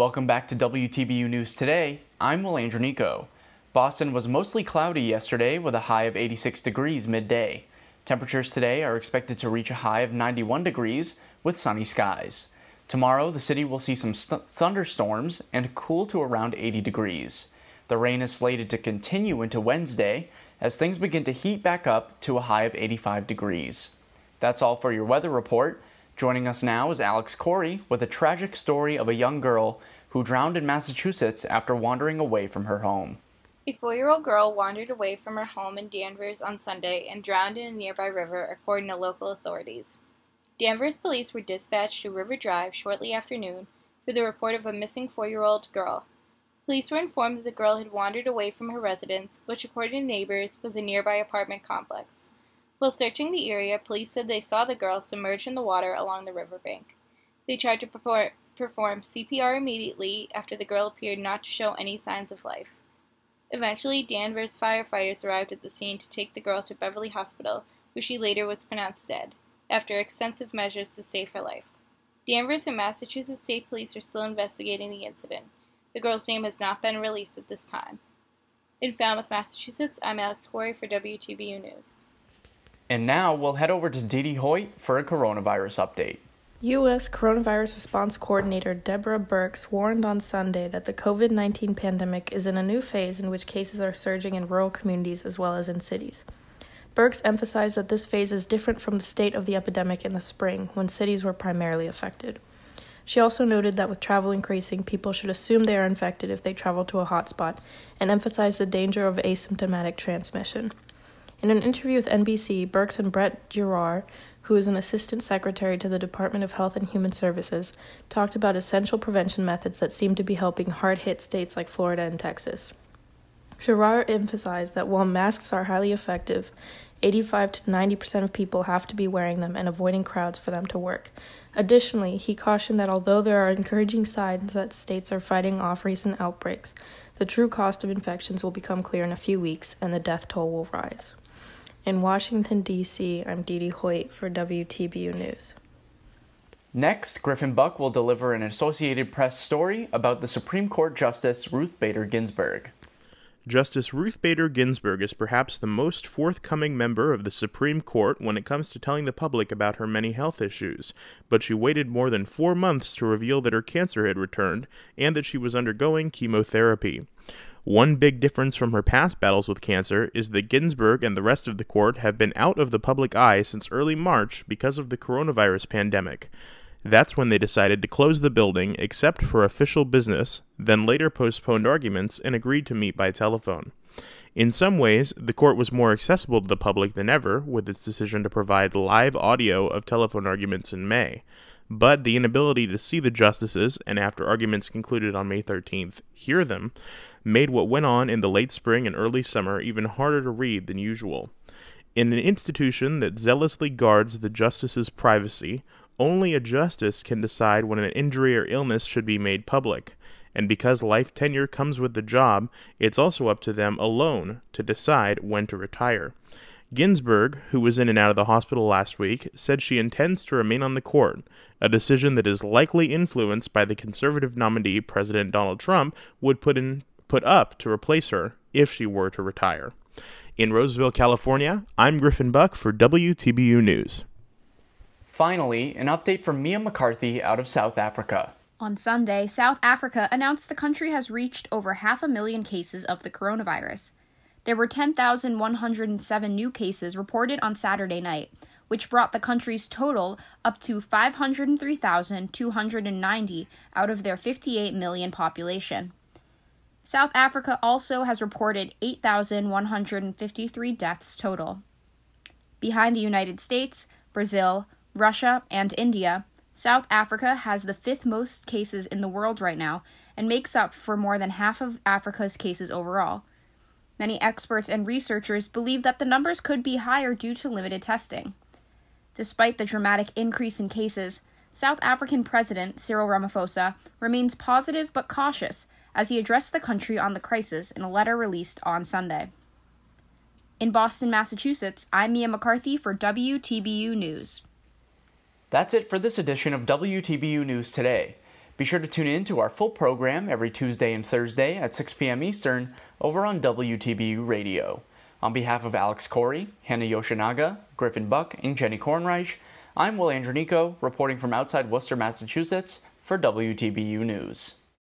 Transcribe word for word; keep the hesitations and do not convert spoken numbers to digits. Welcome back to W T B U News Today. I'm Will Andronico. Boston was mostly cloudy yesterday with a high of eighty-six degrees midday. Temperatures today are expected to reach a high of ninety-one degrees with sunny skies. Tomorrow, the city will see some thunderstorms and cool to around eighty degrees. The rain is slated to continue into Wednesday as things begin to heat back up to a high of eighty-five degrees. That's all for your weather report. Joining us now is Alex Corey with a tragic story of a young girl who drowned in Massachusetts after wandering away from her home. A four-year-old girl wandered away from her home in Danvers on Sunday and drowned in a nearby river, according to local authorities. Danvers police were dispatched to River Drive shortly after noon for the report of a missing four-year-old girl. Police were informed that the girl had wandered away from her residence, which, according to neighbors, was a nearby apartment complex. While searching the area, police said they saw the girl submerged in the water along the riverbank. They tried to perform C P R immediately after the girl appeared not to show any signs of life. Eventually, Danvers firefighters arrived at the scene to take the girl to Beverly Hospital, where she later was pronounced dead, after extensive measures to save her life. Danvers and Massachusetts State Police are still investigating the incident. The girl's name has not been released at this time. In Falmouth, Massachusetts, I'm Alex Corey for W T B U News. And now we'll head over to Didi Hoyt for a coronavirus update. U S Coronavirus Response Coordinator Deborah Birx warned on Sunday that the COVID nineteen pandemic is in a new phase in which cases are surging in rural communities as well as in cities. Birx emphasized that this phase is different from the state of the epidemic in the spring, when cities were primarily affected. She also noted that with travel increasing, people should assume they are infected if they travel to a hotspot, and emphasized the danger of asymptomatic transmission. In an interview with N B C, Birx and Brett Giroir, who is an assistant secretary to the Department of Health and Human Services, talked about essential prevention methods that seem to be helping hard-hit states like Florida and Texas. Giroir emphasized that while masks are highly effective, eighty-five to ninety percent of people have to be wearing them and avoiding crowds for them to work. Additionally, he cautioned that although there are encouraging signs that states are fighting off recent outbreaks, the true cost of infections will become clear in a few weeks and the death toll will rise. In Washington, D C, I'm Didi Hoyt for W T B U News. Next, Griffin Buck will deliver an Associated Press story about the Supreme Court Justice Ruth Bader Ginsburg. Justice Ruth Bader Ginsburg is perhaps the most forthcoming member of the Supreme Court when it comes to telling the public about her many health issues, but she waited more than four months to reveal that her cancer had returned and that she was undergoing chemotherapy. One big difference from her past battles with cancer is that Ginsburg and the rest of the court have been out of the public eye since early March because of the coronavirus pandemic. That's when they decided to close the building except for official business, then later postponed arguments and agreed to meet by telephone. In some ways, the court was more accessible to the public than ever with its decision to provide live audio of telephone arguments in May. But the inability to see the justices, and after arguments concluded on May thirteenth, hear them, made what went on in the late spring and early summer even harder to read than usual. In an institution that zealously guards the justices' privacy, only a justice can decide when an injury or illness should be made public, and because life tenure comes with the job, it's also up to them alone to decide when to retire. Ginsburg, who was in and out of the hospital last week, said she intends to remain on the court, a decision that is likely influenced by the conservative nominee President Donald Trump would put in put up to replace her if she were to retire. In Roseville, California, I'm Griffin Buck for W T B U News. Finally, an update from Mia McCarthy out of South Africa. On Sunday, South Africa announced the country has reached over half a million cases of the coronavirus. There were ten thousand one hundred seven new cases reported on Saturday night, which brought the country's total up to five hundred three thousand two hundred ninety out of their fifty-eight million population. South Africa also has reported eight thousand one hundred fifty-three deaths total. Behind the United States, Brazil, Russia, and India, South Africa has the fifth most cases in the world right now and makes up for more than half of Africa's cases overall. Many experts and researchers believe that the numbers could be higher due to limited testing. Despite the dramatic increase in cases, South African President Cyril Ramaphosa remains positive but cautious as he addressed the country on the crisis in a letter released on Sunday. In Boston, Massachusetts, I'm Mia McCarthy for W T B U News. That's it for this edition of W T B U News Today. Be sure to tune in to our full program every Tuesday and Thursday at six p m Eastern over on W T B U Radio. On behalf of Alex Corey, Hannah Yoshinaga, Griffin Buck, and Jenny Kornreich, I'm Will Andronico, reporting from outside Worcester, Massachusetts for W T B U News.